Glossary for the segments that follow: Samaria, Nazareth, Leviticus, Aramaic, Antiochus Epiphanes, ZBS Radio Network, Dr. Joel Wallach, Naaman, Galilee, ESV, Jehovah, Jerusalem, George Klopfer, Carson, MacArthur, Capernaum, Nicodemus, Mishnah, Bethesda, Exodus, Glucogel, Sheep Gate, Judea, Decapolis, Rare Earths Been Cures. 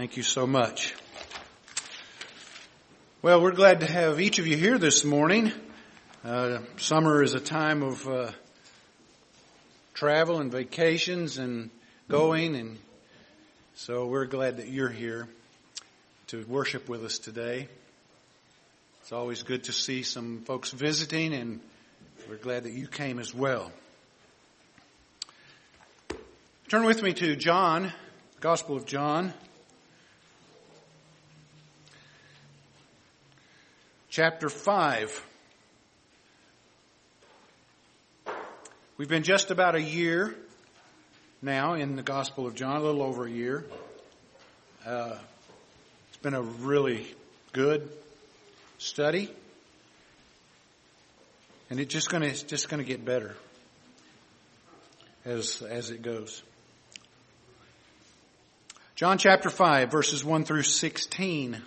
Thank you so much. Well, we're glad to have each of you here this morning. Summer is a time of travel and vacations and going, and so we're glad that you're here to worship with us today. It's always good to see some folks visiting, and we're glad that you came as well. Turn with me to John, Gospel of John, chapter 5. We've been just about a year now in the Gospel of John, a little over a year. It's been a really good study, and it's just gonna get better as it goes. John chapter 5, verses 1 through 16.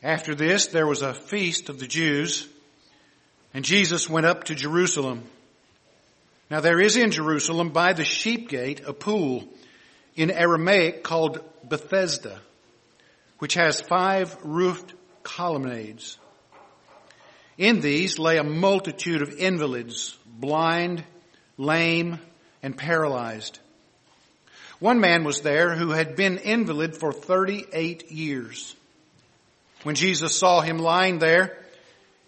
After this, there was a feast of the Jews, and Jesus went up to Jerusalem. Now there is in Jerusalem by the Sheep Gate a pool in Aramaic called Bethesda, which has 5 roofed colonnades. In these lay a multitude of invalids, blind, lame, and paralyzed. One man was there who had been invalid for 38 years. When Jesus saw him lying there,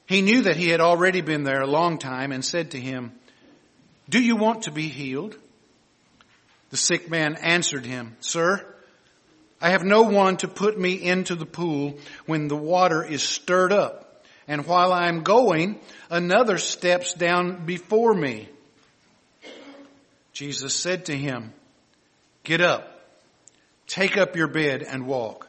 he knew that he had already been there a long time and said to him, "Do you want to be healed?" The sick man answered him, "Sir, I have no one to put me into the pool when the water is stirred up, and while I am going, another steps down before me." Jesus said to him, "Get up, take up your bed and walk."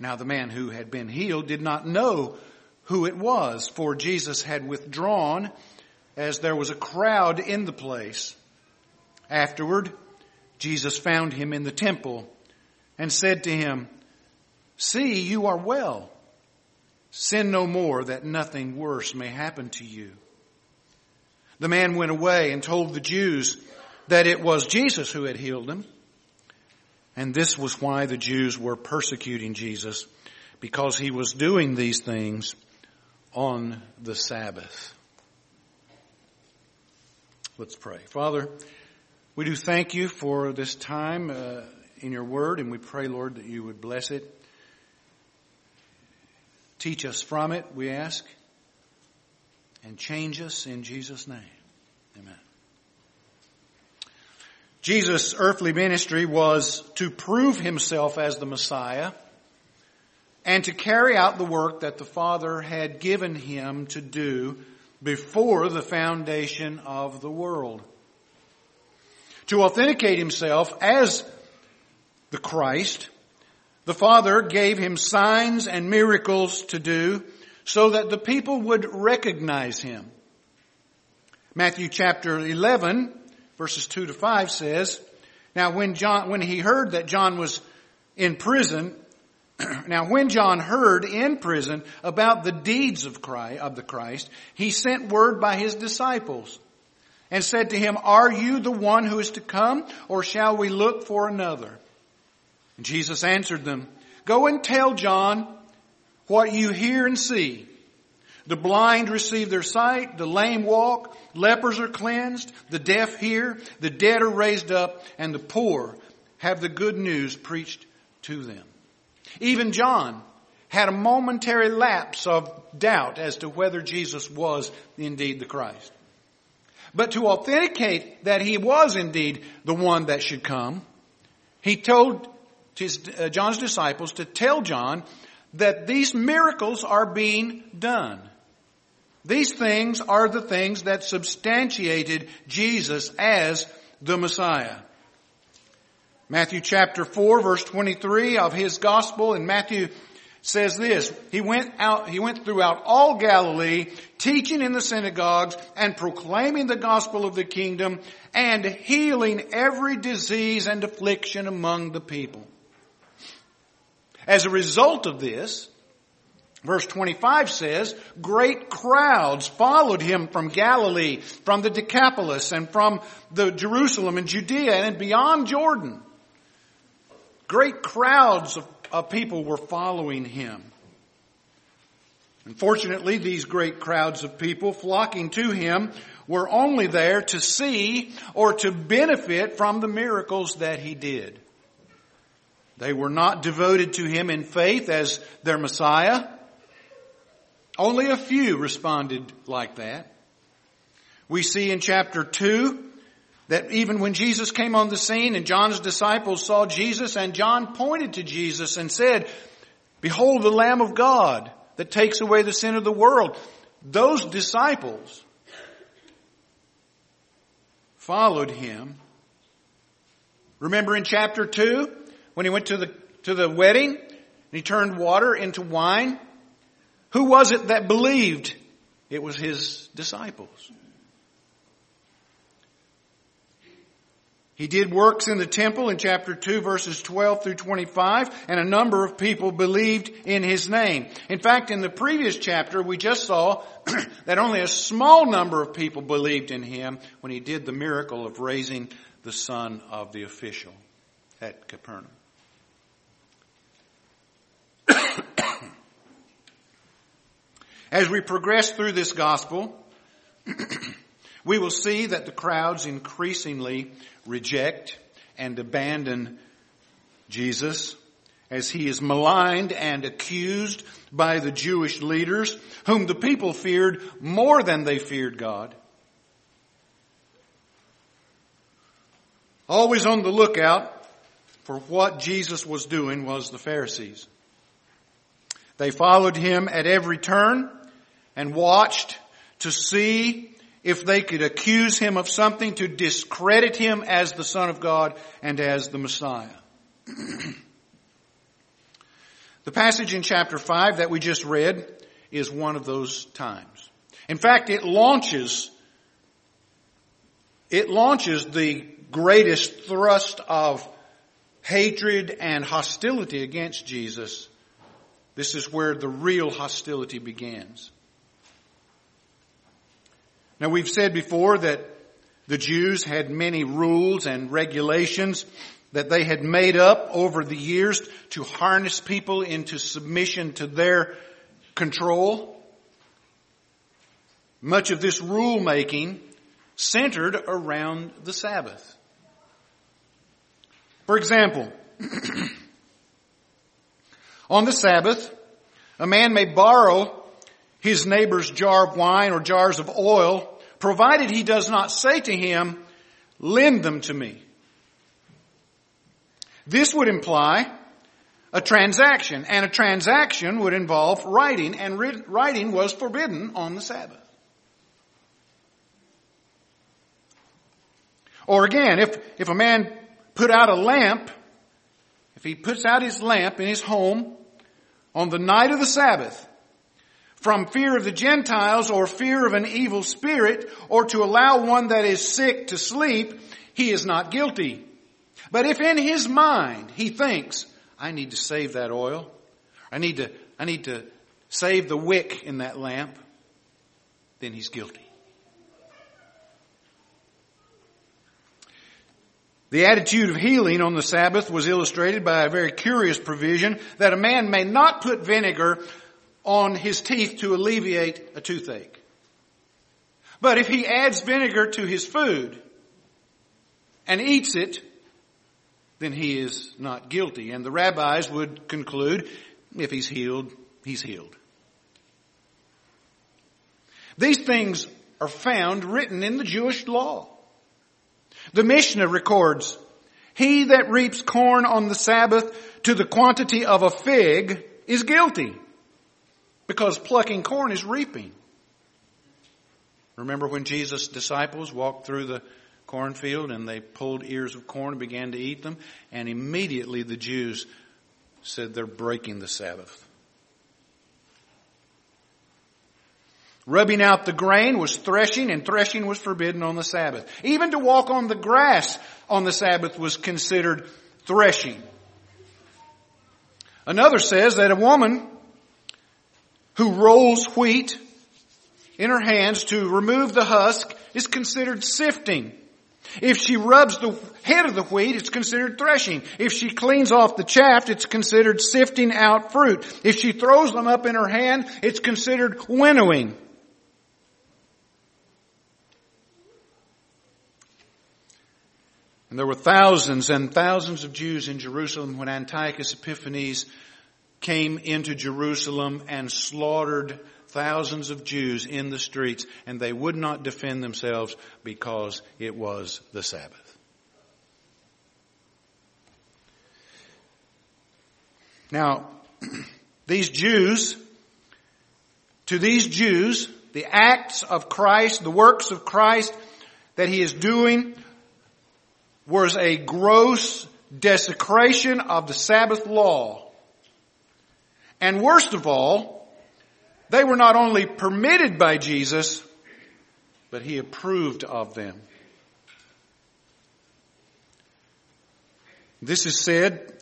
Now the man who had been healed did not know who it was, for Jesus had withdrawn, as there was a crowd in the place. Afterward, Jesus found him in the temple and said to him, "See, you are well. Sin no more, that nothing worse may happen to you." The man went away and told the Jews that it was Jesus who had healed him. And this was why the Jews were persecuting Jesus, because he was doing these things on the Sabbath. Let's pray. Father, we do thank you for this time in your word, and we pray, Lord, that you would bless it. Teach us from it, we ask, and change us in Jesus' name. Amen. Jesus' earthly ministry was to prove himself as the Messiah and to carry out the work that the Father had given him to do before the foundation of the world. To authenticate himself as the Christ, the Father gave him signs and miracles to do so that the people would recognize him. Matthew chapter 11, verses 2 to 5 says, "Now when he heard that John was in prison, now when John heard in prison about the deeds of the Christ, he sent word by his disciples and said to him, 'Are you the one who is to come, or shall we look for another?' And Jesus answered them, 'Go and tell John what you hear and see. The blind receive their sight, the lame walk, lepers are cleansed, the deaf hear, the dead are raised up, and the poor have the good news preached to them.'" Even John had a momentary lapse of doubt as to whether Jesus was indeed the Christ. But to authenticate that he was indeed the one that should come, he told John's disciples to tell John that these miracles are being done. These things are the things that substantiated Jesus as the Messiah. Matthew chapter 4, verse 23 of his gospel, and Matthew says this: He went throughout all Galilee, teaching in the synagogues and proclaiming the gospel of the kingdom and healing every disease and affliction among the people. As a result of this, verse 25 says, great crowds followed him from Galilee, from the Decapolis, and from the Jerusalem and Judea and beyond Jordan. Great crowds of people were following him. Unfortunately, these great crowds of people flocking to him were only there to see or to benefit from the miracles that he did. They were not devoted to him in faith as their Messiah. Only a few responded like that. We see in chapter 2 that even when Jesus came on the scene and John's disciples saw Jesus, and John pointed to Jesus and said, "Behold the Lamb of God that takes away the sin of the world." Those disciples followed him. Remember in chapter 2 when he went to the wedding and he turned water into wine? Who was it that believed? It was his disciples. He did works in the temple in chapter 2, verses 12 through 25, and a number of people believed in his name. In fact, in the previous chapter, we just saw that only a small number of people believed in him when he did the miracle of raising the son of the official at Capernaum. As we progress through this gospel, we will see that the crowds increasingly reject and abandon Jesus as he is maligned and accused by the Jewish leaders, whom the people feared more than they feared God. Always on the lookout for what Jesus was doing was the Pharisees. They followed him at every turn and watched to see if they could accuse him of something to discredit him as the Son of God and as the Messiah. The passage in chapter 5 that we just read is one of those times. In fact, it launches the greatest thrust of hatred and hostility against Jesus. This is where the real hostility begins. Now, we've said before that the Jews had many rules and regulations that they had made up over the years to harness people into submission to their control. Much of this rule making centered around the Sabbath. For example, on the Sabbath, a man may borrow his neighbor's jar of wine or jars of oil, provided he does not say to him, "Lend them to me." This would imply a transaction, and a transaction would involve writing, and writing was forbidden on the Sabbath. Or again, if a man put out a lamp, if he puts out his lamp in his home on the night of the Sabbath, from fear of the Gentiles or fear of an evil spirit, or to allow one that is sick to sleep, he is not guilty. But if in his mind he thinks, "I need to save that oil, I need to save the wick in that lamp," then he's guilty. The attitude of healing on the Sabbath was illustrated by a very curious provision that a man may not put vinegar on his teeth to alleviate a toothache. But if he adds vinegar to his food and eats it, then he is not guilty. And the rabbis would conclude, if he's healed, he's healed. These things are found written in the Jewish law. The Mishnah records, "He that reaps corn on the Sabbath to the quantity of a fig is guilty," because plucking corn is reaping. Remember when Jesus' disciples walked through the cornfield, and they pulled ears of corn and began to eat them. And immediately the Jews said they're breaking the Sabbath. Rubbing out the grain was threshing, and threshing was forbidden on the Sabbath. Even to walk on the grass on the Sabbath was considered threshing. Another says that a woman who rolls wheat in her hands to remove the husk is considered sifting. If she rubs the head of the wheat, it's considered threshing. If she cleans off the chaff, it's considered sifting out fruit. If she throws them up in her hand, it's considered winnowing. And there were thousands and thousands of Jews in Jerusalem when Antiochus Epiphanes came into Jerusalem and slaughtered thousands of Jews in the streets, and they would not defend themselves because it was the Sabbath. Now, to these Jews, the acts of Christ, the works of Christ that he is doing was a gross desecration of the Sabbath law. And worst of all, they were not only permitted by Jesus, but he approved of them.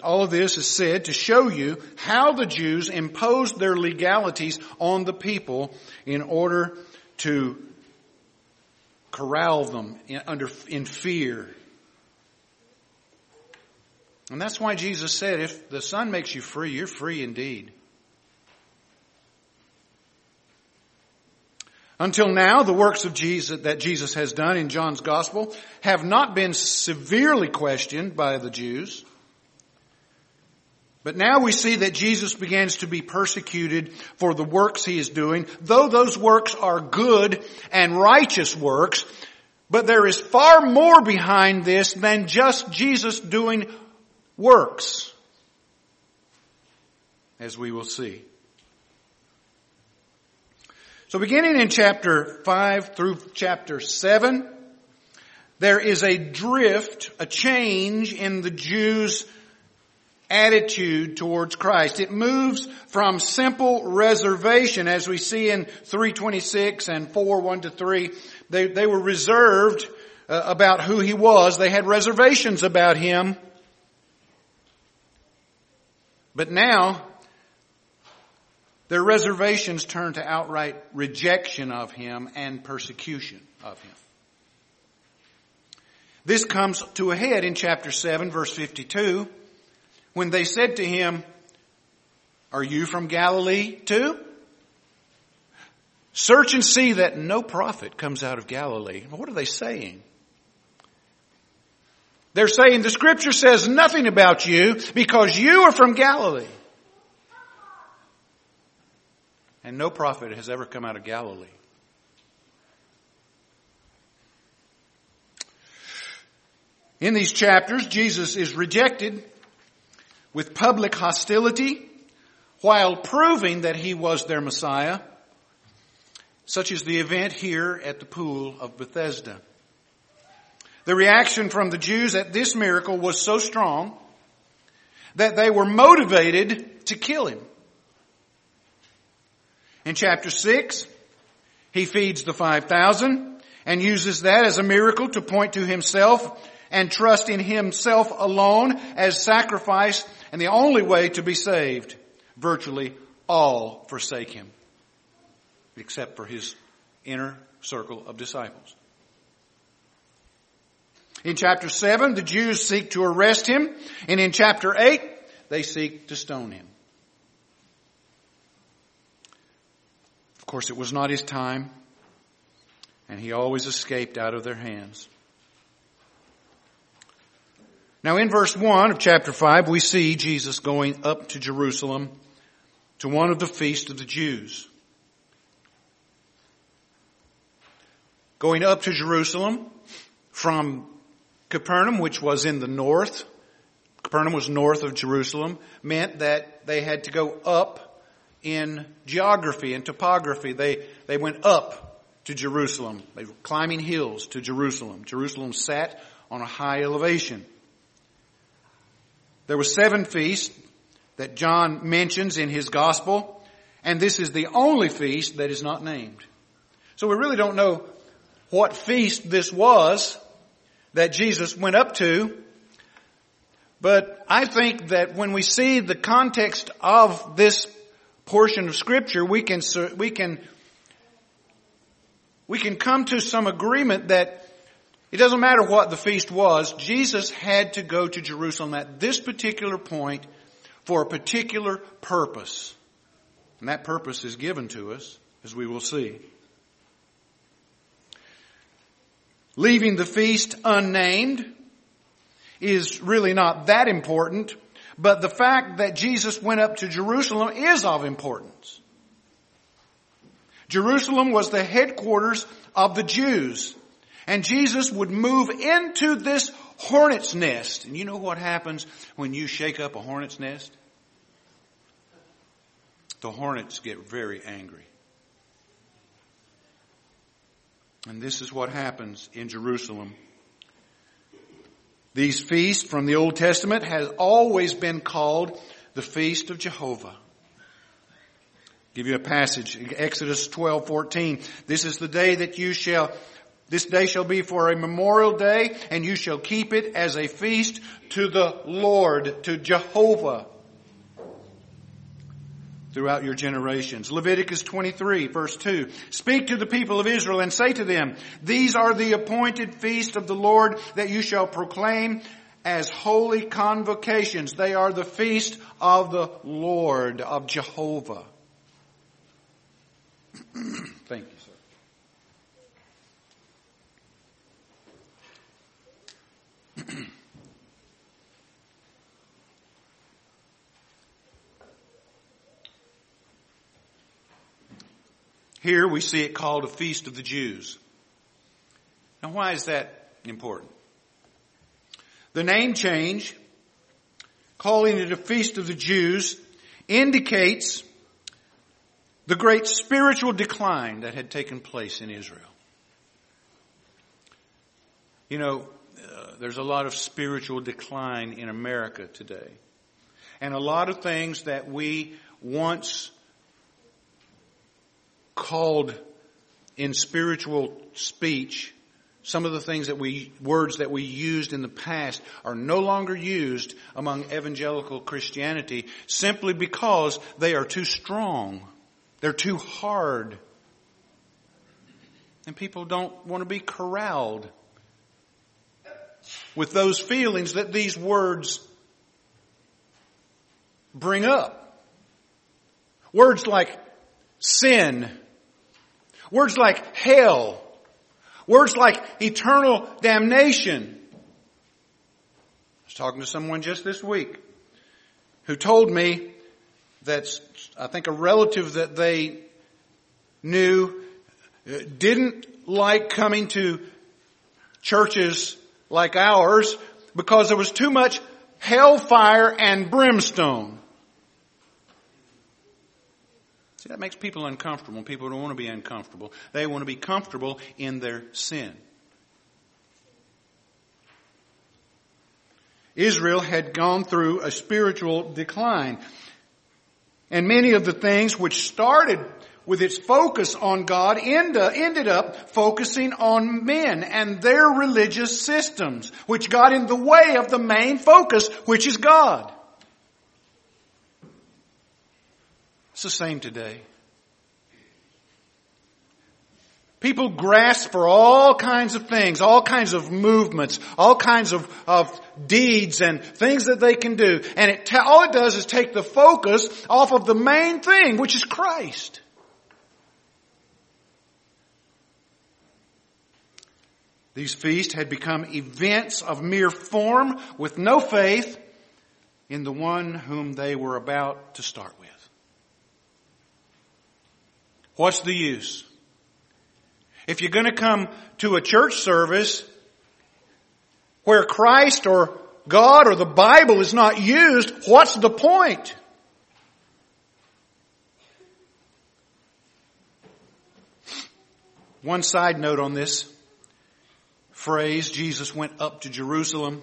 All of this is said to show you how the Jews imposed their legalities on the people in order to corral them in fear. And that's why Jesus said, if the Son makes you free, you're free indeed. Until now, the works of Jesus that Jesus has done in John's Gospel have not been severely questioned by the Jews. But now we see that Jesus begins to be persecuted for the works he is doing, though those works are good and righteous works. But there is far more behind this than just Jesus doing works, as we will see. So beginning in chapter 5 through chapter 7, there is a drift, a change in the Jews' attitude towards Christ. It moves from simple reservation, as we see in 3:26 and 4:1-3. They were reserved about who he was. They had reservations about him. But now, their reservations turn to outright rejection of him and persecution of him. This comes to a head in chapter 7, verse 52, when they said to him, "Are you from Galilee too? Search and see that no prophet comes out of Galilee." What are they saying? They're saying the Scripture says nothing about you because you are from Galilee. And no prophet has ever come out of Galilee. In these chapters, Jesus is rejected with public hostility while proving that he was their Messiah, such as the event here at the pool of Bethesda. The reaction from the Jews at this miracle was so strong that they were motivated to kill him. In chapter 6, he feeds the 5,000 and uses that as a miracle to point to himself and trust in himself alone as sacrifice and the only way to be saved. Virtually all forsake him, except for his inner circle of disciples. In chapter 7, the Jews seek to arrest him. And in chapter 8, they seek to stone him. Of course, it was not his time. And he always escaped out of their hands. Now in verse 1 of chapter 5, we see Jesus going up to Jerusalem to one of the feasts of the Jews. Going up to Jerusalem from Capernaum, which was in the north, Capernaum was north of Jerusalem, meant that they had to go up in geography and topography. They went up to Jerusalem. They were climbing hills to Jerusalem. Jerusalem sat on a high elevation. There were 7 feasts that John mentions in his gospel, and this is the only feast that is not named. So we really don't know what feast this was that Jesus went up to, but I think that when we see the context of this portion of Scripture, we can come to some agreement that it doesn't matter what the feast was, Jesus had to go to Jerusalem at this particular point for a particular purpose. And that purpose is given to us, as we will see. Leaving the feast unnamed is really not that important, but the fact that Jesus went up to Jerusalem is of importance. Jerusalem was the headquarters of the Jews, and Jesus would move into this hornet's nest. And you know what happens when you shake up a hornet's nest? The hornets get very angry. And this is what happens in Jerusalem. These feasts from the Old Testament has always been called the Feast of Jehovah. I'll give you a passage, Exodus 12:14. This is the day that you shall, this day shall be for a memorial day, and you shall keep it as a feast to the Lord, to Jehovah, throughout your generations. Leviticus 23, verse 2. Speak to the people of Israel and say to them, these are the appointed feasts of the Lord that you shall proclaim as holy convocations. They are the feast of the Lord, of Jehovah. Thank you, sir. Here we see it called a Feast of the Jews. Now, why is that important? The name change, calling it a Feast of the Jews, indicates the great spiritual decline that had taken place in Israel. You know, there's a lot of spiritual decline in America today. And a lot of things that we once called in spiritual speech, some of the things that words that we used in the past are no longer used among evangelical Christianity simply because they are too strong. They're too hard. And people don't want to be corralled with those feelings that these words bring up. Words like sin, words like hell, words like eternal damnation. I was talking to someone just this week who told me that I think a relative that they knew didn't like coming to churches like ours because there was too much hellfire and brimstone. See, that makes people uncomfortable. People don't want to be uncomfortable. They want to be comfortable in their sin. Israel had gone through a spiritual decline. And many of the things which started with its focus on God ended up focusing on men and their religious systems, which got in the way of the main focus, which is God. It's the same today. People grasp for all kinds of things, all kinds of movements, all kinds of deeds and things that they can do. And all it does is take the focus off of the main thing, which is Christ. These feasts had become events of mere form with no faith in the one whom they were about to start with. What's the use? If you're going to come to a church service where Christ or God or the Bible is not used, what's the point? One side note on this phrase, Jesus went up to Jerusalem.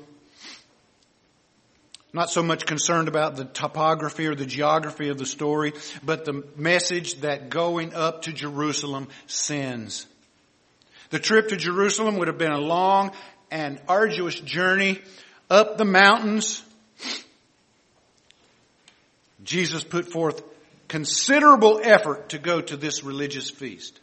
Not so much concerned about the topography or the geography of the story, but the message that going up to Jerusalem sends. The trip to Jerusalem would have been a long and arduous journey up the mountains. Jesus put forth considerable effort to go to this religious feast.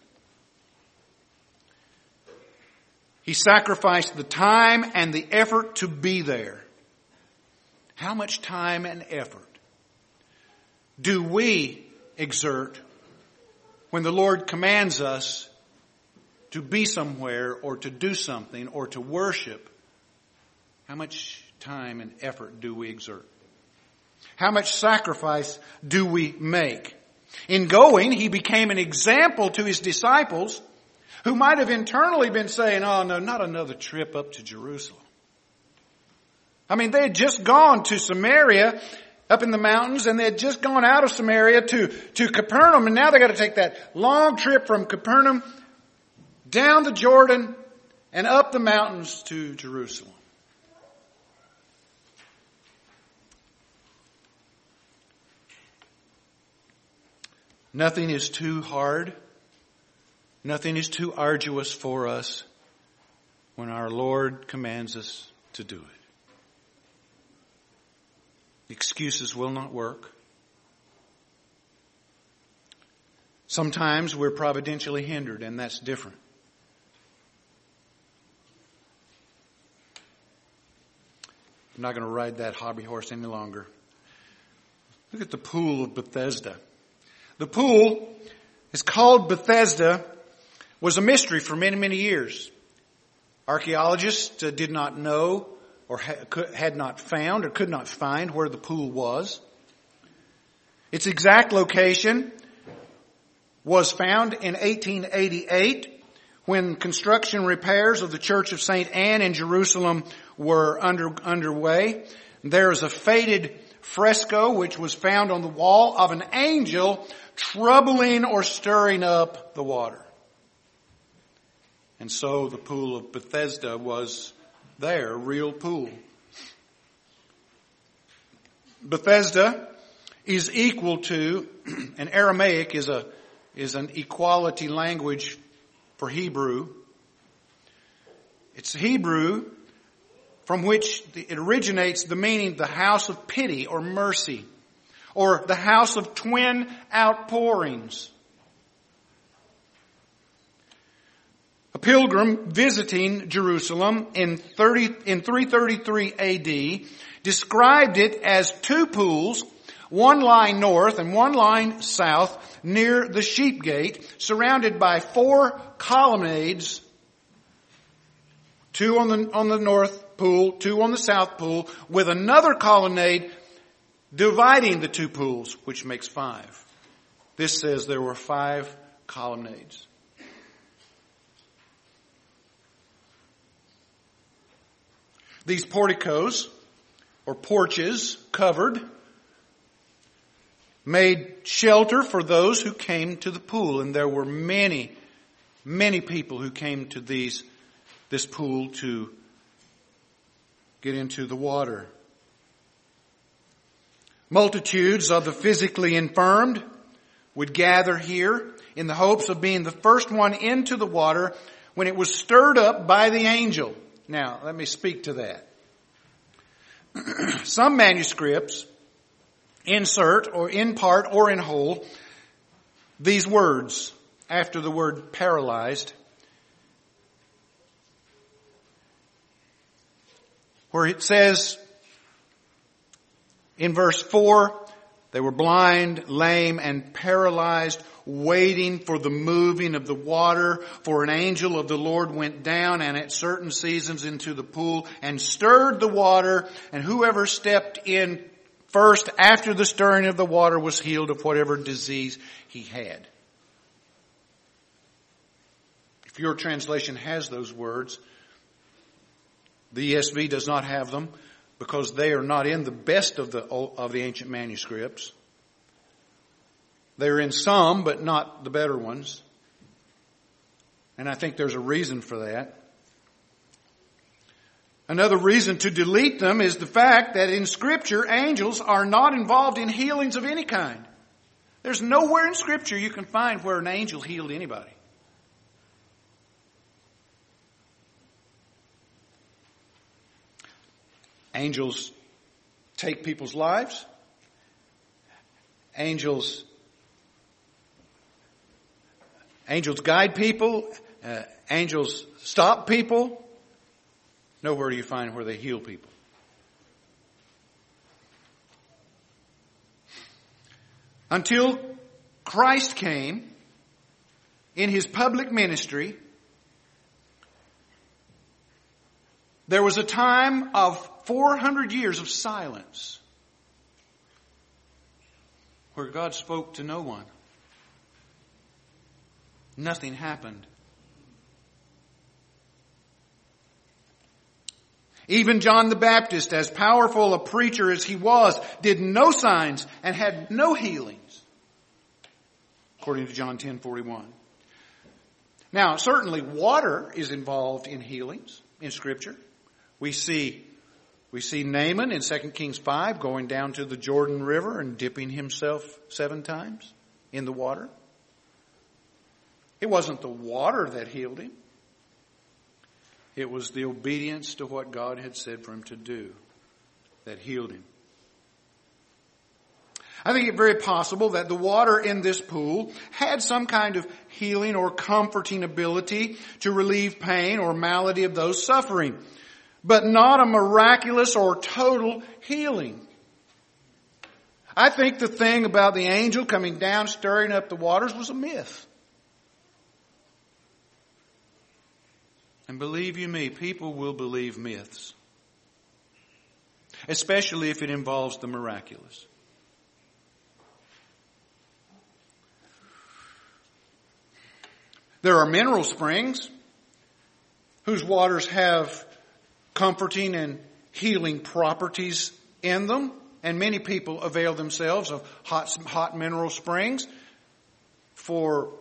He sacrificed the time and the effort to be there. How much time and effort do we exert when the Lord commands us to be somewhere or to do something or to worship? How much time and effort do we exert? How much sacrifice do we make? In going, he became an example to his disciples, who might have internally been saying, oh no, not another trip up to Jerusalem. I mean, they had just gone to Samaria up in the mountains, and they had just gone out of Samaria to Capernaum, and now they got to take that long trip from Capernaum down the Jordan and up the mountains to Jerusalem. Nothing is too hard. Nothing is too arduous for us when our Lord commands us to do it. Excuses will not work. Sometimes we're providentially hindered, and that's different. I'm not going to ride that hobby horse any longer. Look at the pool of Bethesda. The pool is called Bethesda. Was a mystery for many, many years. Archaeologists did not know or had not found or could not find where the pool was. Its exact location was found in 1888 when construction repairs of the Church of St. Anne in Jerusalem were underway. There is a faded fresco which was found on the wall of an angel troubling or stirring up the water. And so the pool of Bethesda was their real pool. Bethesda is equal to, and Aramaic is an equality language for Hebrew. It's Hebrew from which it originates the meaning the house of pity or mercy, or the house of twin outpourings. A pilgrim visiting Jerusalem in 333 A.D. described it as two pools, one lying north and one lying south near the Sheep Gate, surrounded by four colonnades, two on the north pool, two on the south pool, with another colonnade dividing the two pools, which makes five. This says there were five colonnades. These porticos, or porches, covered, made shelter for those who came to the pool. And there were many, many people who came to this pool to get into the water. Multitudes of the physically infirmed would gather here in the hopes of being the first one into the water when it was stirred up by the angel. Now, let me speak to that. Some manuscripts insert, or in part or in whole, these words after the word paralyzed, where it says in verse 4, they were blind, lame, and paralyzed, waiting for the moving of the water. For an angel of the Lord went down and at certain seasons into the pool and stirred the water. And whoever stepped in first after the stirring of the water was healed of whatever disease he had. If your translation has those words, the ESV does not have them, because they are not in the best of the ancient manuscripts. They're in some, but not the better ones. And I think there's a reason for that. Another reason to delete them is the fact that in Scripture, angels are not involved in healings of any kind. There's nowhere in Scripture you can find where an angel healed anybody. Angels take people's lives. Angels guide people. Angels stop people. Nowhere do you find where they heal people. Until Christ came in his public ministry, there was a time of 400 years of silence where God spoke to no one. Nothing happened. Even John the Baptist, as powerful a preacher as he was, did no signs and had no healings, according to John 10:41. Now, certainly water is involved in healings in Scripture. We see Naaman in 2 Kings 5 going down to the Jordan River and dipping himself 7 times in the water. It wasn't the water that healed him. It was the obedience to what God had said for him to do that healed him. I think it very possible that the water in this pool had some kind of healing or comforting ability to relieve pain or malady of those suffering, but not a miraculous or total healing. I think the thing about the angel coming down, stirring up the waters was a myth. And believe you me, people will believe myths, especially if it involves the miraculous. There are mineral springs whose waters have comforting and healing properties in them, and many people avail themselves of hot mineral springs for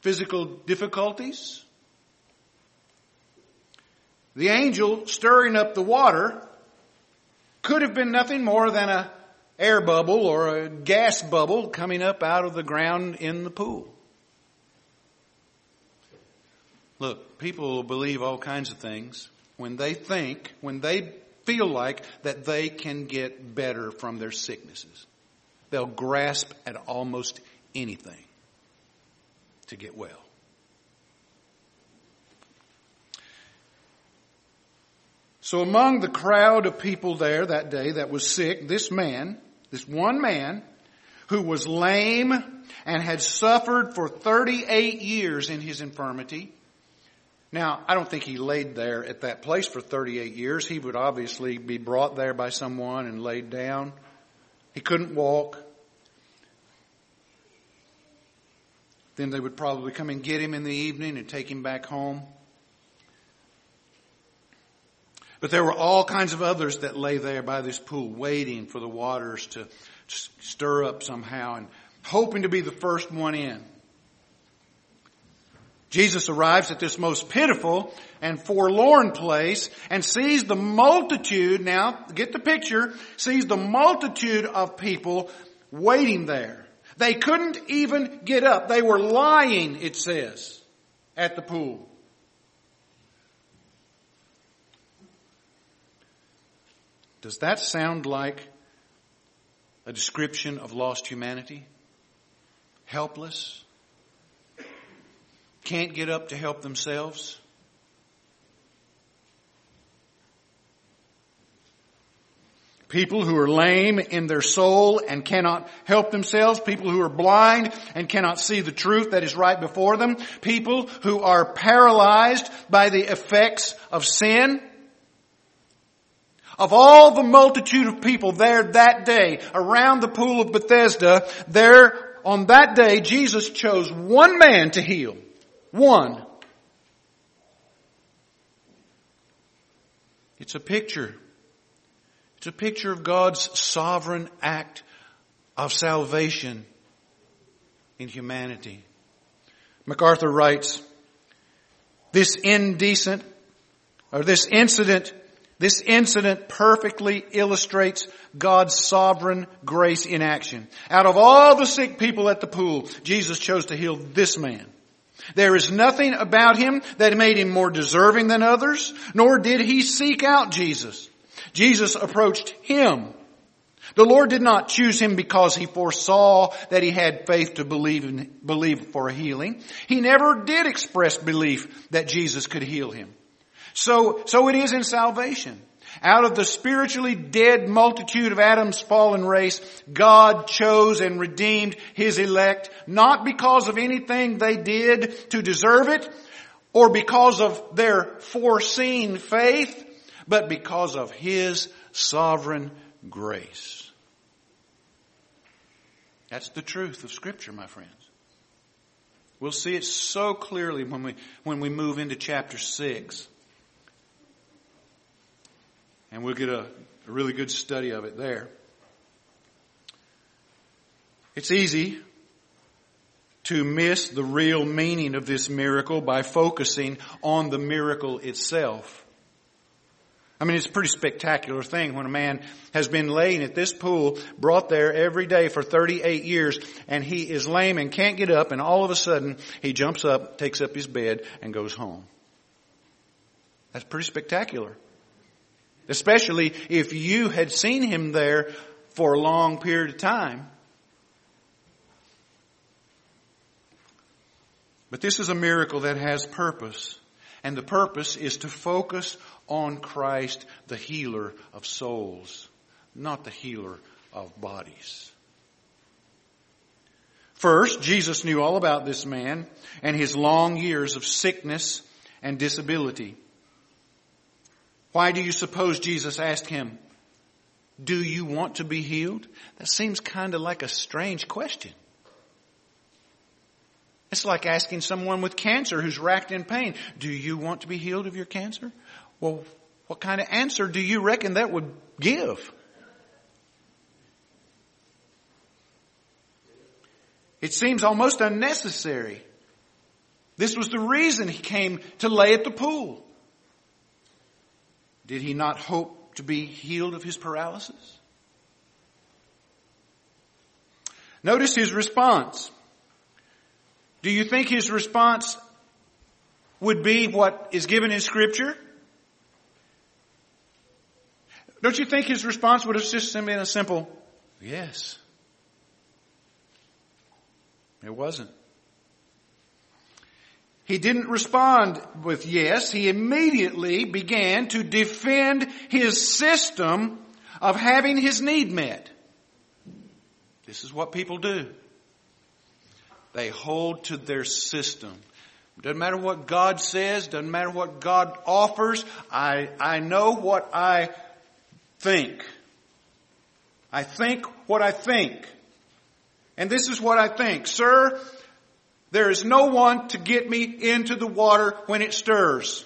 physical difficulties. The angel stirring up the water could have been nothing more than an air bubble or a gas bubble coming up out of the ground in the pool. Look, people will believe all kinds of things when they feel like that they can get better from their sicknesses. They'll grasp at almost anything to get well. So among the crowd of people there that day that was sick, this one man, who was lame and had suffered for 38 years in his infirmity. Now, I don't think he laid there at that place for 38 years. He would obviously be brought there by someone and laid down. He couldn't walk. Then they would probably come and get him in the evening and take him back home. But there were all kinds of others that lay there by this pool waiting for the waters to stir up somehow and hoping to be the first one in. Jesus arrives at this most pitiful and forlorn place and sees the multitude, now get the picture, sees the multitude of people waiting there. They couldn't even get up. They were lying, it says, at the pool. Does that sound like a description of lost humanity? Helpless? Can't get up to help themselves? People who are lame in their soul and cannot help themselves. People who are blind and cannot see the truth that is right before them. People who are paralyzed by the effects of sin. Of all the multitude of people there that day around the pool of Bethesda, there on that day Jesus chose one man to heal. One. It's a picture. It's a picture of God's sovereign act of salvation in humanity. MacArthur writes, This incident perfectly illustrates God's sovereign grace in action. Out of all the sick people at the pool, Jesus chose to heal this man. There is nothing about him that made him more deserving than others, nor did he seek out Jesus. Jesus approached him. The Lord did not choose him because he foresaw that he had faith to believe for healing. He never did express belief that Jesus could heal him. So it is in salvation. Out of the spiritually dead multitude of Adam's fallen race, God chose and redeemed his elect, not because of anything they did to deserve it, or because of their foreseen faith, but because of his sovereign grace. That's the truth of Scripture, my friends. We'll see it so clearly when we move into chapter 6. And we'll get a really good study of it there. It's easy to miss the real meaning of this miracle by focusing on the miracle itself. I mean, it's a pretty spectacular thing when a man has been laying at this pool, brought there every day for 38 years, and he is lame and can't get up, and all of a sudden he jumps up, takes up his bed, and goes home. That's pretty spectacular. Especially if you had seen him there for a long period of time. But this is a miracle that has purpose. And the purpose is to focus on Christ, the healer of souls, not the healer of bodies. First, Jesus knew all about this man and his long years of sickness and disability. Why do you suppose Jesus asked him, "Do you want to be healed?" That seems kind of like a strange question. It's like asking someone with cancer who's racked in pain, "Do you want to be healed of your cancer?" Well, what kind of answer do you reckon that would give? It seems almost unnecessary. This was the reason he came to lay at the pool. Did he not hope to be healed of his paralysis? Notice his response. Do you think his response would be what is given in Scripture? Don't you think his response would assist him in a simple yes? It wasn't. He didn't respond with yes. He immediately began to defend his system of having his need met. This is what people do. They hold to their system. Doesn't matter what God says. Doesn't matter what God offers. I know what I think. I think what I think. And this is what I think. Sir, there is no one to get me into the water when it stirs.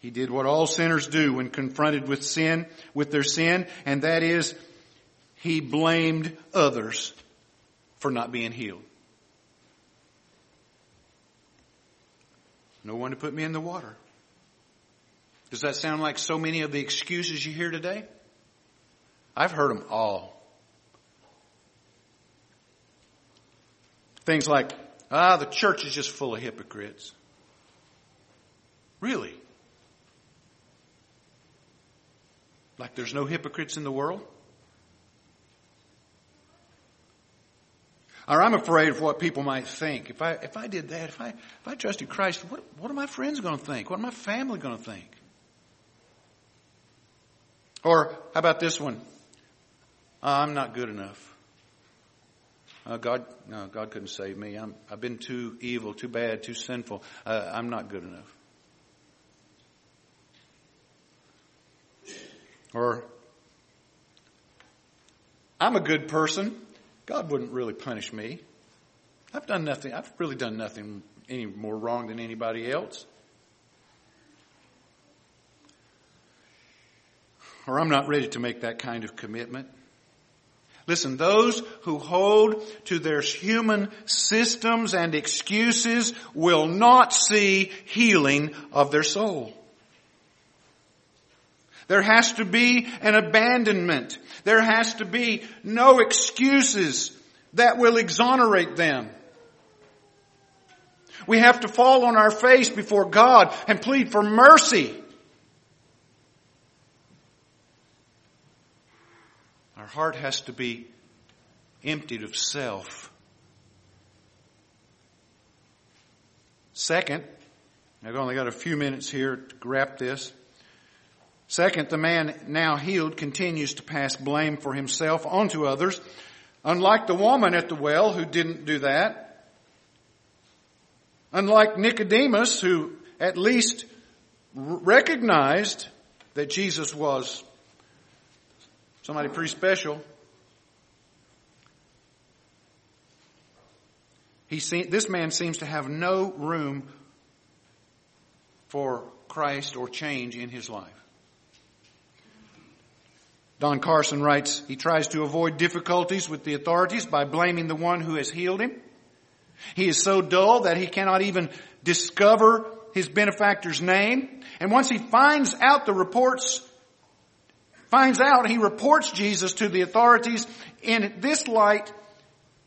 He did what all sinners do when confronted with their sin, and that is, he blamed others for not being healed. No one to put me in the water. Does that sound like so many of the excuses you hear today? I've heard them all. Things like, the church is just full of hypocrites. Really? Like there's no hypocrites in the world? Or I'm afraid of what people might think. If I did that, if I trusted Christ, what are my friends going to think? What are my family going to think? Or how about this one? I'm not good enough. God couldn't save me. I've been too evil, too bad, too sinful. I'm not good enough. Or, I'm a good person. God wouldn't really punish me. I've really done nothing any more wrong than anybody else. Or I'm not ready to make that kind of commitment. Listen, those who hold to their human systems and excuses will not see healing of their soul. There has to be an abandonment. There has to be no excuses that will exonerate them. We have to fall on our face before God and plead for mercy. Our heart has to be emptied of self. Second, I've only got a few minutes here to wrap this. Second, the man now healed continues to pass blame for himself onto others, unlike the woman at the well who didn't do that. Unlike Nicodemus, who at least recognized that Jesus was somebody pretty special. This man seems to have no room for Christ or change in his life. Don Carson writes, he tries to avoid difficulties with the authorities by blaming the one who has healed him. He is so dull that he cannot even discover his benefactor's name. And once he finds out, he reports Jesus to the authorities. In this light,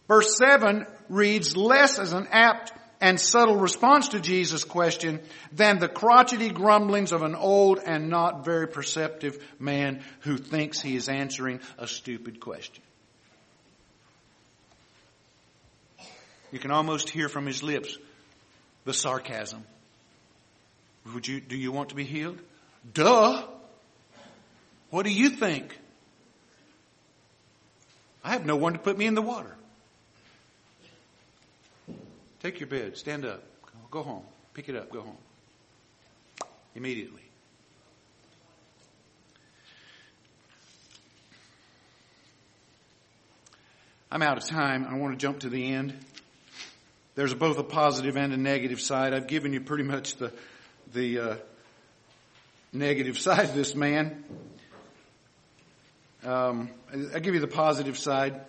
verse 7 reads less as an apt and subtle response to Jesus' question than the crotchety grumblings of an old and not very perceptive man who thinks he is answering a stupid question. You can almost hear from his lips the sarcasm. Do you want to be healed? Duh! What do you think? I have no one to put me in the water. Take your bed, stand up, go home, pick it up, go home. Immediately. I'm out of time. I want to jump to the end. There's both a positive and a negative side. I've given you pretty much the negative side of this man. I'll give you the positive side.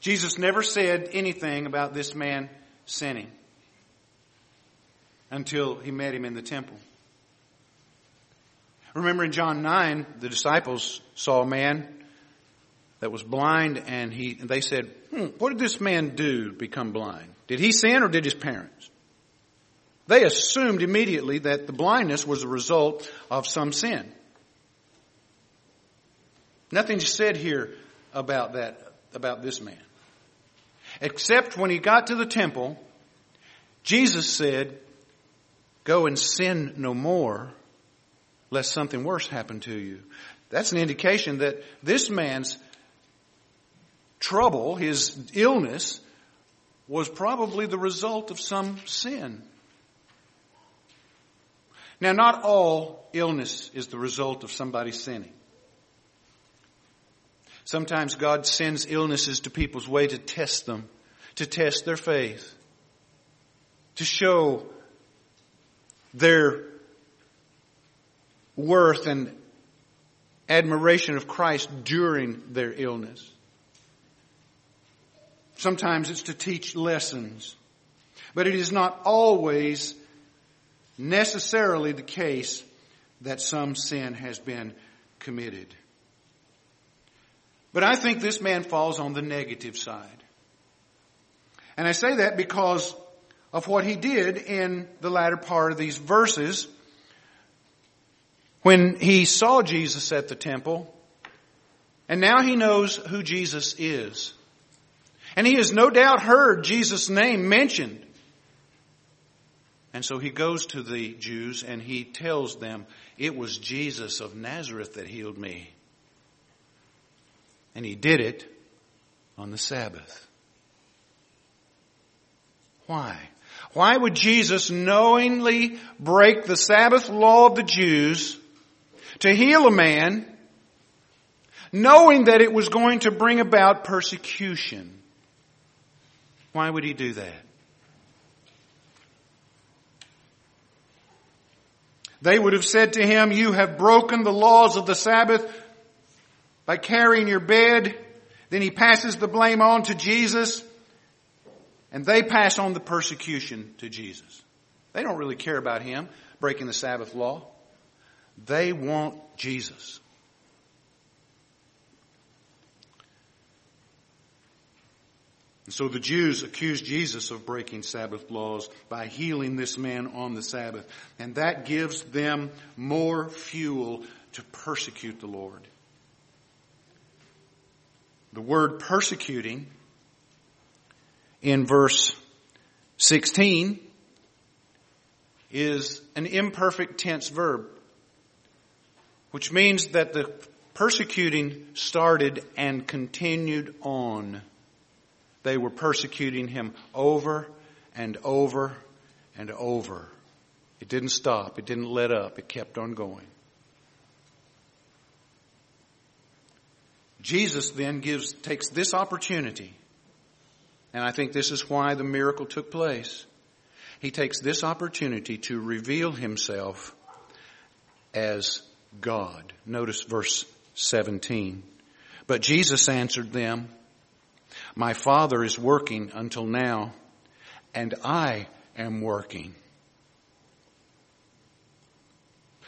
Jesus never said anything about this man sinning until he met him in the temple. Remember in John 9, the disciples saw a man that was blind, and they said, what did this man do to become blind? Did he sin or did his parents? They assumed immediately that the blindness was a result of some sin. Nothing's said here about that, about this man. Except when he got to the temple, Jesus said, go and sin no more, lest something worse happen to you. That's an indication that this man's trouble, his illness, was probably the result of some sin. Now, not all illness is the result of somebody sinning. Sometimes God sends illnesses to people's way to test them, to test their faith, to show their worth and admiration of Christ during their illness. Sometimes it's to teach lessons. But it is not always necessarily the case that some sin has been committed. But I think this man falls on the negative side. And I say that because of what he did in the latter part of these verses. When he saw Jesus at the temple, and now he knows who Jesus is. And he has no doubt heard Jesus' name mentioned. And so he goes to the Jews and he tells them, it was Jesus of Nazareth that healed me. And he did it on the Sabbath. Why? Why would Jesus knowingly break the Sabbath law of the Jews to heal a man, knowing that it was going to bring about persecution? Why would he do that? They would have said to him, "You have broken the laws of the Sabbath by carrying your bed." Then he passes the blame on to Jesus, and they pass on the persecution to Jesus. They don't really care about him breaking the Sabbath law. They want Jesus. And so the Jews accused Jesus of breaking Sabbath laws by healing this man on the Sabbath. And that gives them more fuel to persecute the Lord. The word persecuting in verse 16 is an imperfect tense verb, which means that the persecuting started and continued on. They were persecuting him over and over and over. It didn't stop. It didn't let up. It kept on going. Jesus then takes this opportunity, and I think this is why the miracle took place. He takes this opportunity to reveal himself as God. Notice verse 17. But Jesus answered them, "My Father is working until now, and I am working."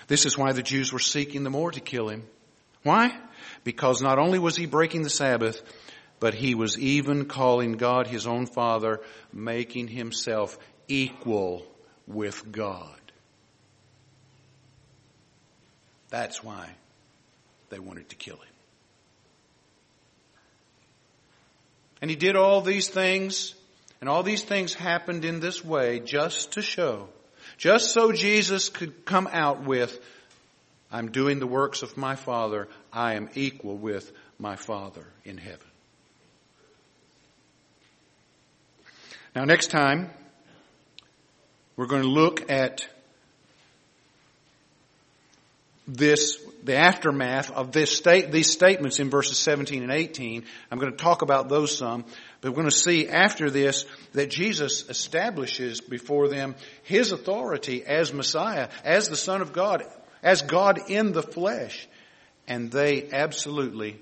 This is why the Jews were seeking the more to kill him. Why? Because not only was he breaking the Sabbath, but he was even calling God his own Father, making himself equal with God. That's why they wanted to kill him. And he did all these things, and all these things happened in this way just to show, just so Jesus could come out with, "I'm doing the works of my Father. I am equal with my Father in heaven." Now, next time, we're going to look at the aftermath of these statements in verses 17 and 18. I'm going to talk about those some, but we're going to see after this that Jesus establishes before them his authority as Messiah, as the Son of God, as God in the flesh. And they absolutely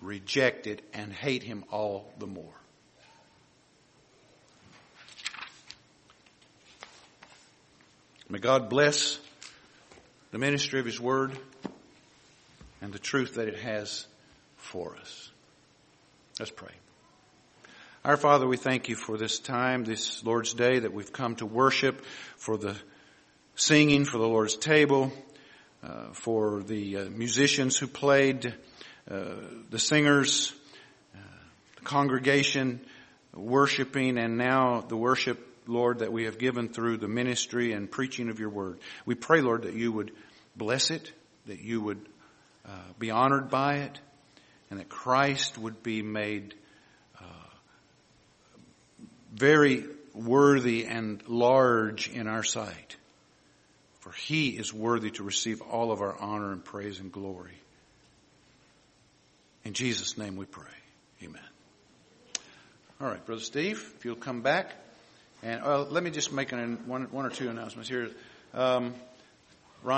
reject it and hate him all the more. May God bless the ministry of his word and the truth that it has for us. Let's pray. Our Father, we thank you for this time, this Lord's Day, that we've come to worship, for the singing, for the Lord's table, for the musicians who played, the singers, the congregation worshiping, and now the worship, Lord, that we have given through the ministry and preaching of your word. We pray, Lord, that you would bless it, that you would be honored by it, and that Christ would be made very worthy and large in our sight. For he is worthy to receive all of our honor and praise and glory. In Jesus' name we pray. Amen. All right, Brother Steve, if you'll come back. And let me just make one or two announcements here. Ron.